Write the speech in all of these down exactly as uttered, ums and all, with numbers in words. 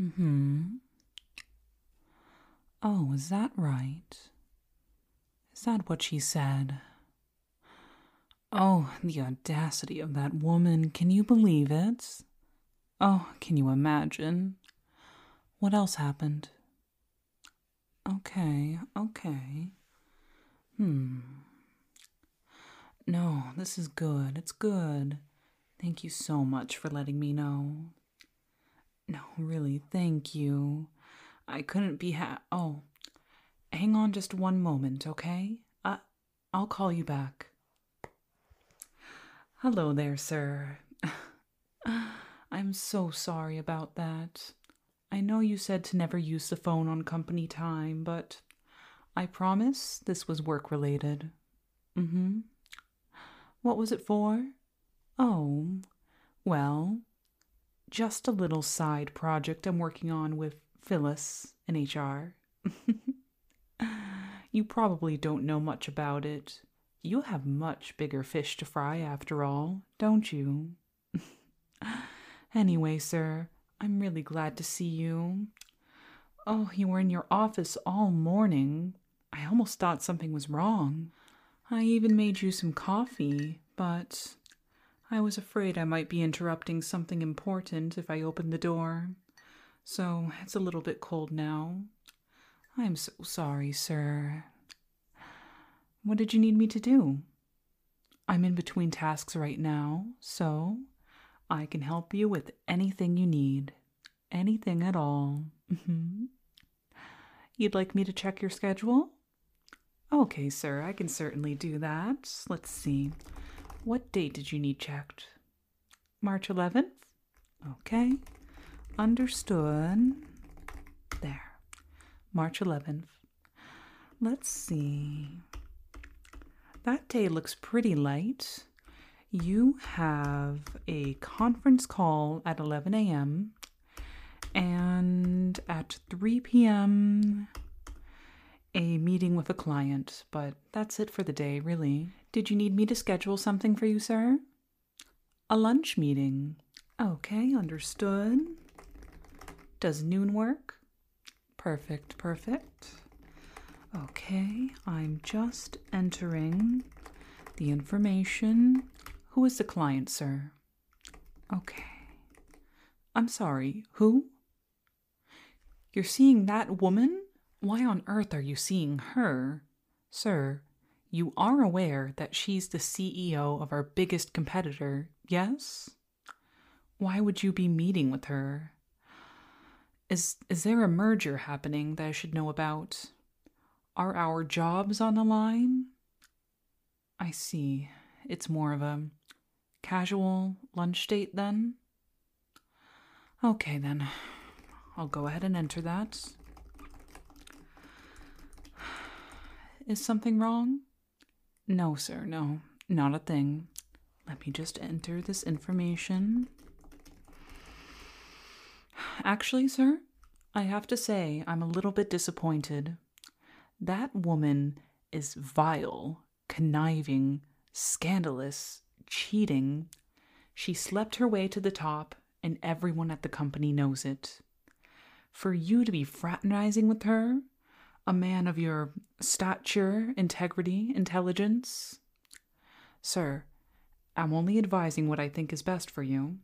Mm-hmm. Oh, is that right? Is that what she said? Oh, the audacity of that woman. Can you believe it? Oh, can you imagine? What else happened? Okay, okay. Hmm. No, this is good. It's good. Thank you so much for letting me know. No, really, thank you. I couldn't be ha- Oh, hang on just one moment, okay? Uh, I'll call you back. Hello there, sir. I'm so sorry about that. I know you said to never use the phone on company time, but I promise this was work-related. Mm-hmm. What was it for? Oh, well, just a little side project I'm working on with Phyllis in H R. You probably don't know much about it. You have much bigger fish to fry after all, don't you? Anyway, sir, I'm really glad to see you. Oh, you were in your office all morning. I almost thought something was wrong. I even made you some coffee, but I was afraid I might be interrupting something important if I opened the door. So it's a little bit cold now. I'm so sorry, sir. What did you need me to do? I'm in between tasks right now, so I can help you with anything you need. Anything at all. You'd like me to check your schedule? Okay, sir, I can certainly do that. Let's see. What date did you need checked? March eleventh? Okay. Understood. There. March eleventh. Let's see. That day looks pretty light. You have a conference call at eleven a m and at three p m a meeting with a client, but that's it for the day, really. Did you need me to schedule something for you, sir? A lunch meeting. Okay, understood. Does noon work? Perfect, perfect. Okay, I'm just entering the information. Who is the client, sir? Okay. I'm sorry, who? You're seeing that woman? Why on earth are you seeing her? Sir, you are aware that she's the C E O of our biggest competitor, yes? Why would you be meeting with her? Is, is there a merger happening that I should know about? Are our jobs on the line? I see. It's more of a casual lunch date, then? Okay, then. I'll go ahead and enter that. Is something wrong? No, sir, no. Not a thing. Let me just enter this information. Actually, sir, I have to say I'm a little bit disappointed. That woman is vile, conniving, scandalous, cheating. She slept her way to the top, and everyone at the company knows it. For you to be fraternizing with her, a man of your stature, integrity, intelligence. Sir, I'm only advising what I think is best for you.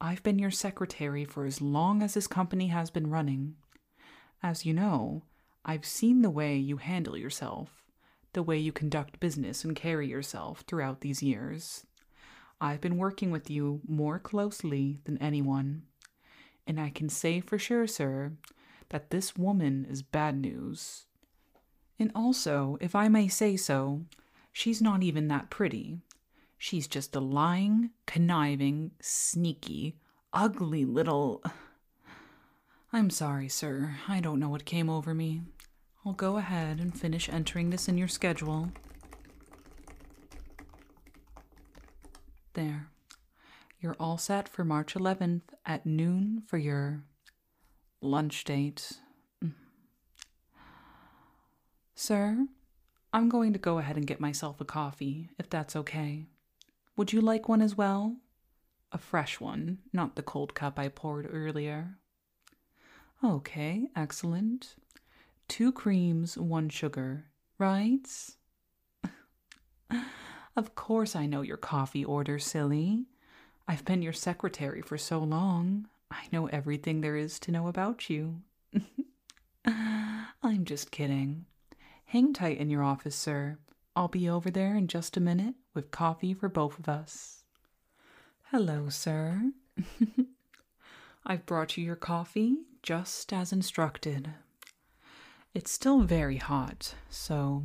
I've been your secretary for as long as this company has been running. As you know, I've seen the way you handle yourself, the way you conduct business and carry yourself throughout these years. I've been working with you more closely than anyone, and I can say for sure, sir, that this woman is bad news. And also, if I may say so, she's not even that pretty. She's just a lying, conniving, sneaky, ugly little... I'm sorry, sir. I don't know what came over me. I'll go ahead and finish entering this in your schedule. There. You're all set for March eleventh at noon for your lunch date. Mm. Sir, I'm going to go ahead and get myself a coffee, if that's okay. Would you like one as well? A fresh one, not the cold cup I poured earlier. Okay, excellent. Two creams, one sugar, right? Of course I know your coffee order, silly. I've been your secretary for so long. I know everything there is to know about you. I'm just kidding. Hang tight in your office, sir. I'll be over there in just a minute with coffee for both of us. Hello, sir. I've brought you your coffee just as instructed. It's still very hot, so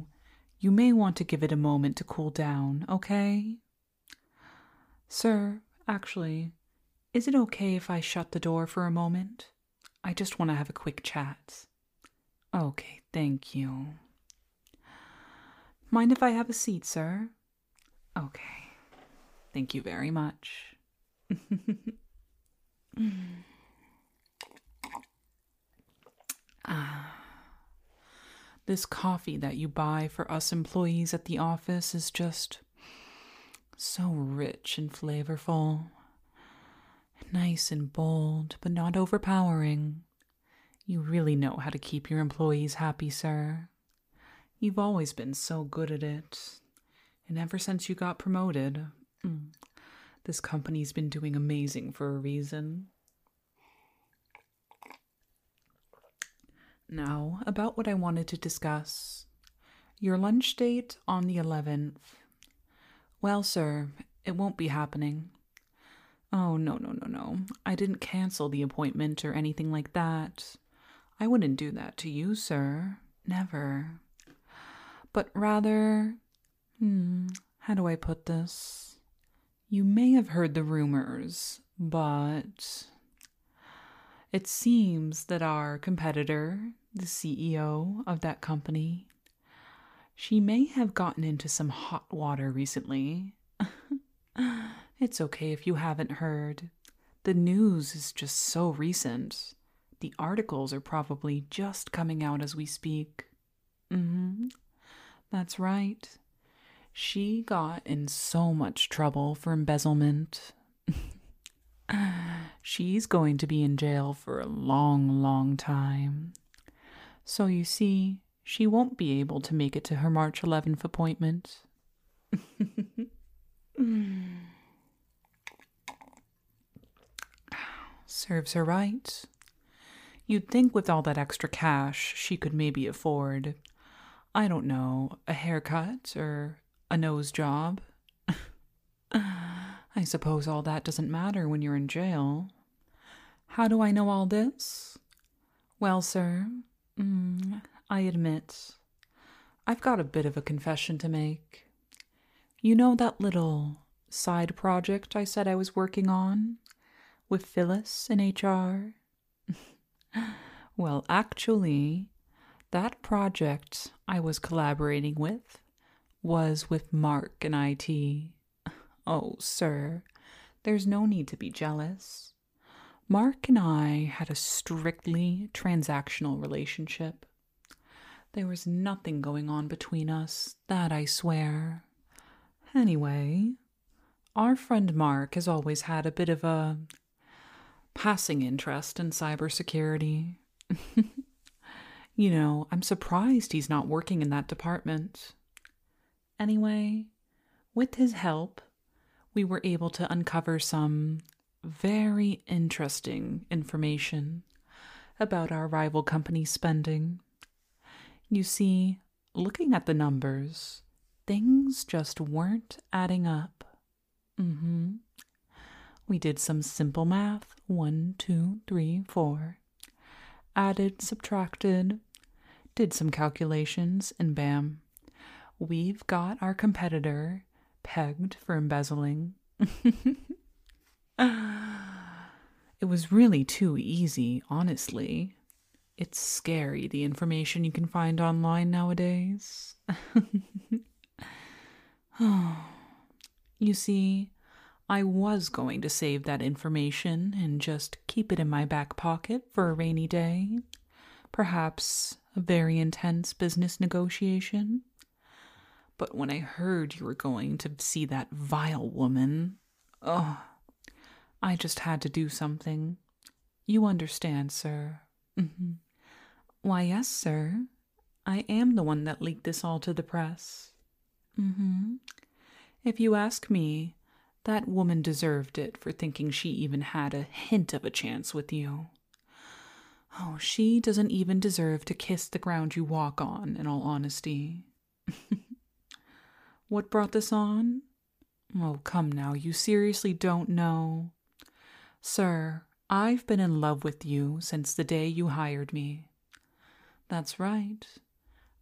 you may want to give it a moment to cool down, okay? Sir, actually, is it okay if I shut the door for a moment? I just want to have a quick chat. Okay, thank you. Mind if I have a seat, sir? Okay, thank you very much. Ah. This coffee that you buy for us employees at the office is just so rich and flavorful. Nice and bold, but not overpowering. You really know how to keep your employees happy, sir. You've always been so good at it. And ever since you got promoted, this company's been doing amazing for a reason. Now, about what I wanted to discuss. Your lunch date on the eleventh. Well, sir, it won't be happening. Oh, no, no, no, no. I didn't cancel the appointment or anything like that. I wouldn't do that to you, sir. Never. But rather, hmm, how do I put this? You may have heard the rumors, but it seems that our competitor, the C E O of that company, she may have gotten into some hot water recently. It's okay if you haven't heard. The news is just so recent. The articles are probably just coming out as we speak. Mm-hmm. That's right. She got in so much trouble for embezzlement. She's going to be in jail for a long, long time. So you see, she won't be able to make it to her March eleventh appointment. Serves her right. You'd think with all that extra cash, she could maybe afford, I don't know, a haircut or a nose job. I suppose all that doesn't matter when you're in jail. How do I know all this? Well, sir, mm, I admit, I've got a bit of a confession to make. You know that little side project I said I was working on with Phyllis in H R? Well, actually, that project I was collaborating with was with Mark in I T. Oh, sir, there's no need to be jealous. Mark and I had a strictly transactional relationship. There was nothing going on between us, that I swear. Anyway, our friend Mark has always had a bit of a passing interest in cybersecurity. You know, I'm surprised he's not working in that department. Anyway, with his help, we were able to uncover some very interesting information about our rival company's spending. You see, looking at the numbers, things just weren't adding up. Mm-hmm. We did some simple math. One, two, three, four. Added, subtracted, did some calculations, and bam. We've got our competitor pegged for embezzling. It was really too easy, honestly. It's scary, the information you can find online nowadays. You see, I was going to save that information and just keep it in my back pocket for a rainy day. Perhaps a very intense business negotiation. But when I heard you were going to see that vile woman, oh, I just had to do something. You understand, sir. Mm-hmm. Why, yes, sir. I am the one that leaked this all to the press. Mm-hmm. If you ask me, that woman deserved it for thinking she even had a hint of a chance with you. Oh, she doesn't even deserve to kiss the ground you walk on, in all honesty. What brought this on? Oh, come now, you seriously don't know? Sir, I've been in love with you since the day you hired me. That's right.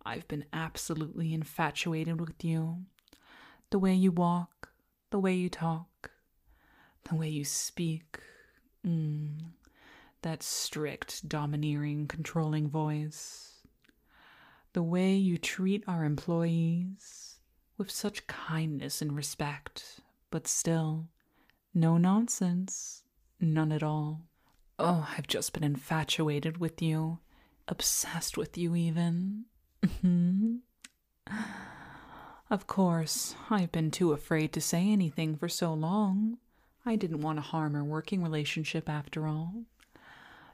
I've been absolutely infatuated with you. The way you walk, the way you talk, the way you speak. Mm, that strict, domineering, controlling voice. The way you treat our employees with such kindness and respect, but still, no nonsense, none at all. Oh, I've just been infatuated with you, obsessed with you even. Of course, I've been too afraid to say anything for so long. I didn't want to harm our working relationship after all.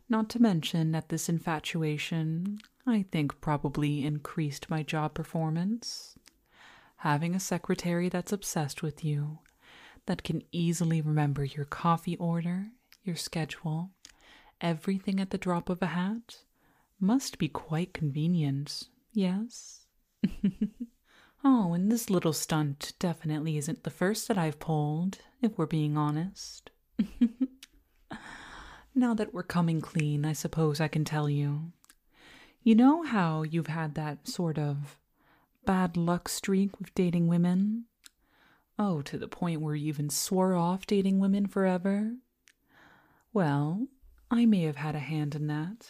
Not to mention that this infatuation, I think, probably increased my job performance. Having a secretary that's obsessed with you, that can easily remember your coffee order, your schedule, everything at the drop of a hat, must be quite convenient, yes? Oh, and this little stunt definitely isn't the first that I've pulled, if we're being honest. Now that we're coming clean, I suppose I can tell you. You know how you've had that sort of bad luck streak with dating women? Oh, to the point where you even swore off dating women forever? Well, I may have had a hand in that.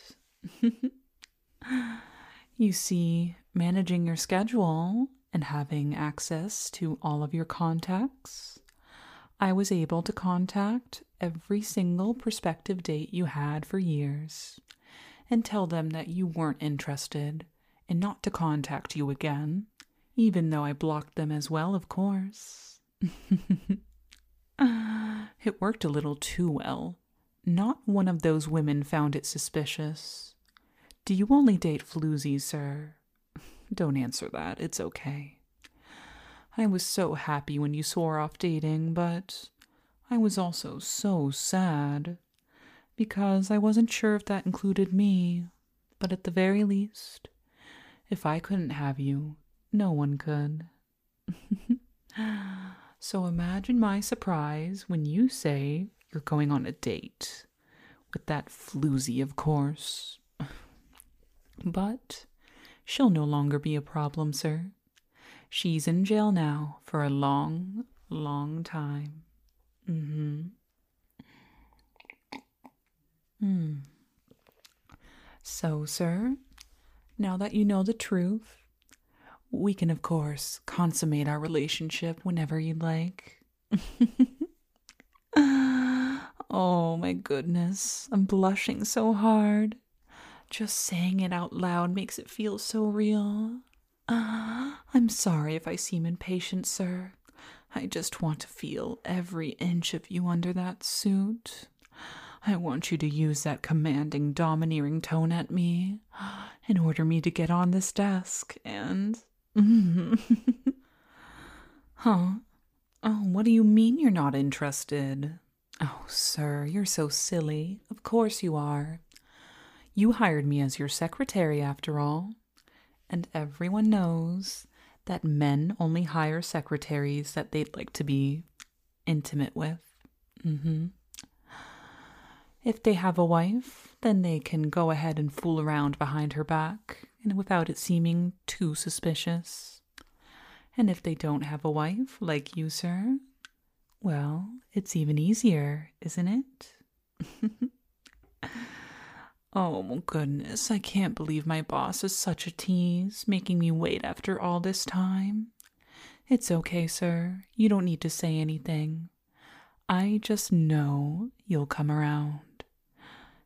You see, managing your schedule and having access to all of your contacts, I was able to contact every single prospective date you had for years and tell them that you weren't interested, and not to contact you again, even though I blocked them as well, of course. It worked a little too well. Not one of those women found it suspicious. Do you only date floozies, sir? Don't answer that, it's okay. I was so happy when you swore off dating, but I was also so sad, because I wasn't sure if that included me, but at the very least, if I couldn't have you, no one could. So imagine my surprise when you say you're going on a date. With that floozy, of course. But she'll no longer be a problem, sir. She's in jail now for a long, long time. Mm-hmm. Hmm. So, sir, now that you know the truth, we can, of course, consummate our relationship whenever you'd like. Oh, my goodness. I'm blushing so hard. Just saying it out loud makes it feel so real. Uh, I'm sorry if I seem impatient, sir. I just want to feel every inch of you under that suit. I want you to use that commanding, domineering tone at me and order me to get on this desk and... Huh? Oh, what do you mean you're not interested? Oh, sir, you're so silly. Of course you are. You hired me as your secretary, after all. And everyone knows that men only hire secretaries that they'd like to be intimate with. Mm-hmm. If they have a wife, then they can go ahead and fool around behind her back, and without it seeming too suspicious. And if they don't have a wife, like you, sir, well, it's even easier, isn't it? Oh, my goodness, I can't believe my boss is such a tease, making me wait after all this time. It's okay, sir. You don't need to say anything. I just know you'll come around.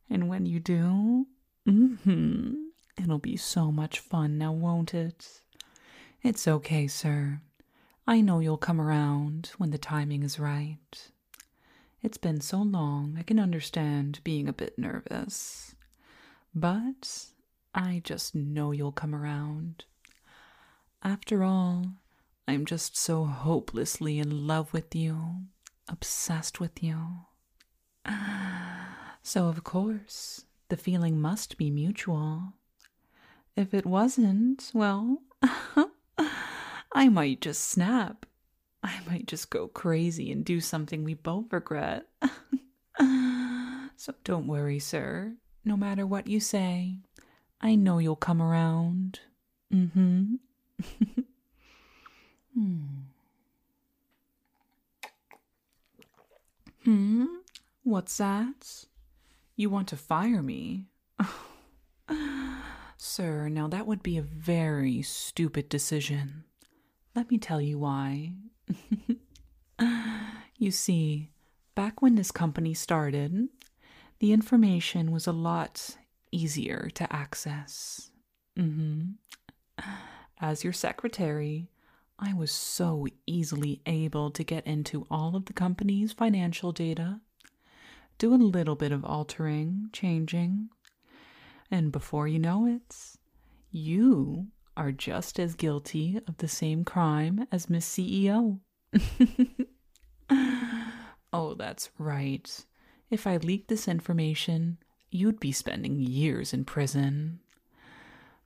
And when you do, mm-hmm, it'll be so much fun now, won't it? It's okay, sir. I know you'll come around when the timing is right. It's been so long, I can understand being a bit nervous. But I just know you'll come around. After all, I'm just so hopelessly in love with you, obsessed with you. So of course, the feeling must be mutual. If it wasn't, well, I might just snap. I might just go crazy and do something we both regret. So don't worry, sir. No matter what you say, I know you'll come around. Mm-hmm. Hmm. Hmm? What's that? You want to fire me? Sir, now that would be a very stupid decision. Let me tell you why. You see, back when this company started, the information was a lot easier to access. Mm-hmm. As your secretary, I was so easily able to get into all of the company's financial data, do a little bit of altering, changing, and before you know it, you are just as guilty of the same crime as Miss C E O. Oh, that's right. If I leaked this information, you'd be spending years in prison.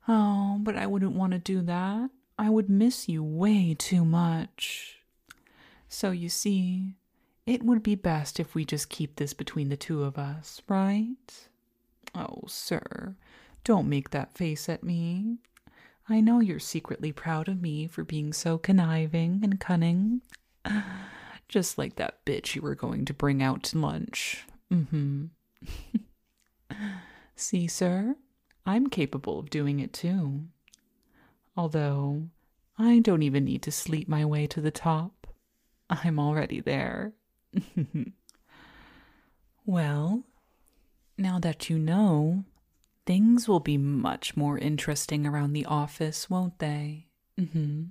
Oh, but I wouldn't want to do that. I would miss you way too much. So you see, it would be best if we just keep this between the two of us, right? Oh, sir, don't make that face at me. I know you're secretly proud of me for being so conniving and cunning. Just like that bitch you were going to bring out to lunch. Mm-hmm. See, sir? I'm capable of doing it too. Although, I don't even need to sleep my way to the top. I'm already there. Well, now that you know, things will be much more interesting around the office, won't they? Mm-hmm.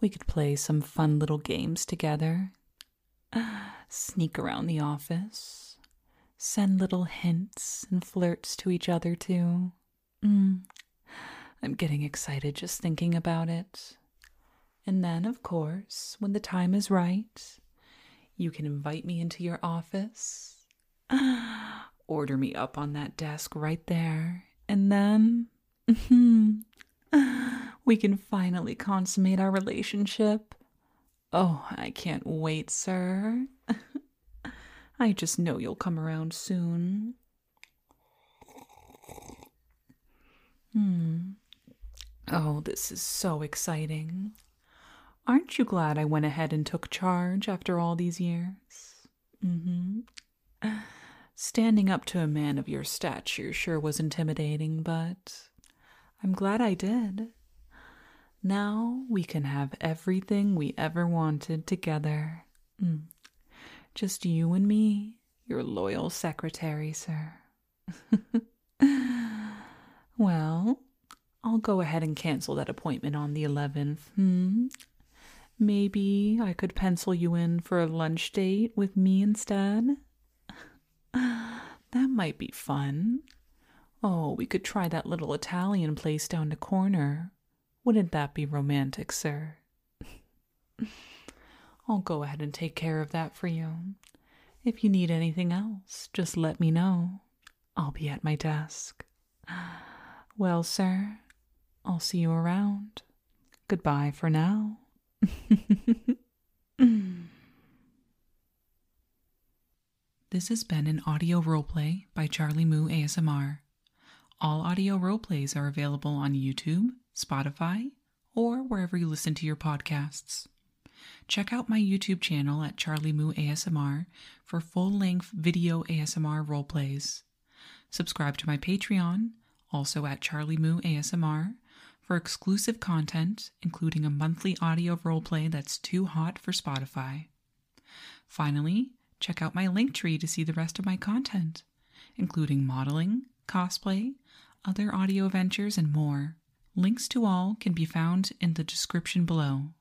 We could play some fun little games together. Sneak around the office. Send little hints and flirts to each other, too. Mm. I'm getting excited just thinking about it. And then, of course, when the time is right, you can invite me into your office. Order me up on that desk right there. And then, we can finally consummate our relationship. Oh, I can't wait, sir. I just know you'll come around soon. Hmm. Oh, this is so exciting. Aren't you glad I went ahead and took charge after all these years? Mm-hmm. Standing up to a man of your stature sure was intimidating, but I'm glad I did. Now we can have everything we ever wanted together. Mm. Just you and me, your loyal secretary, sir. Well, I'll go ahead and cancel that appointment on the eleventh, hmm? Maybe I could pencil you in for a lunch date with me instead? That might be fun. Oh, we could try that little Italian place down the corner. Wouldn't that be romantic, sir? I'll go ahead and take care of that for you. If you need anything else, just let me know. I'll be at my desk. Well, sir, I'll see you around. Goodbye for now. This has been an audio roleplay by Charlie Moo A S M R. All audio roleplays are available on YouTube, Spotify, or wherever you listen to your podcasts. Check out my YouTube channel at Charlie Moo A S M R for full-length video A S M R roleplays. Subscribe to my Patreon, also at Charlie Moo A S M R, for exclusive content, including a monthly audio roleplay that's too hot for Spotify. Finally, check out my Linktree to see the rest of my content, including modeling, cosplay, other audio ventures, and more. Links to all can be found in the description below.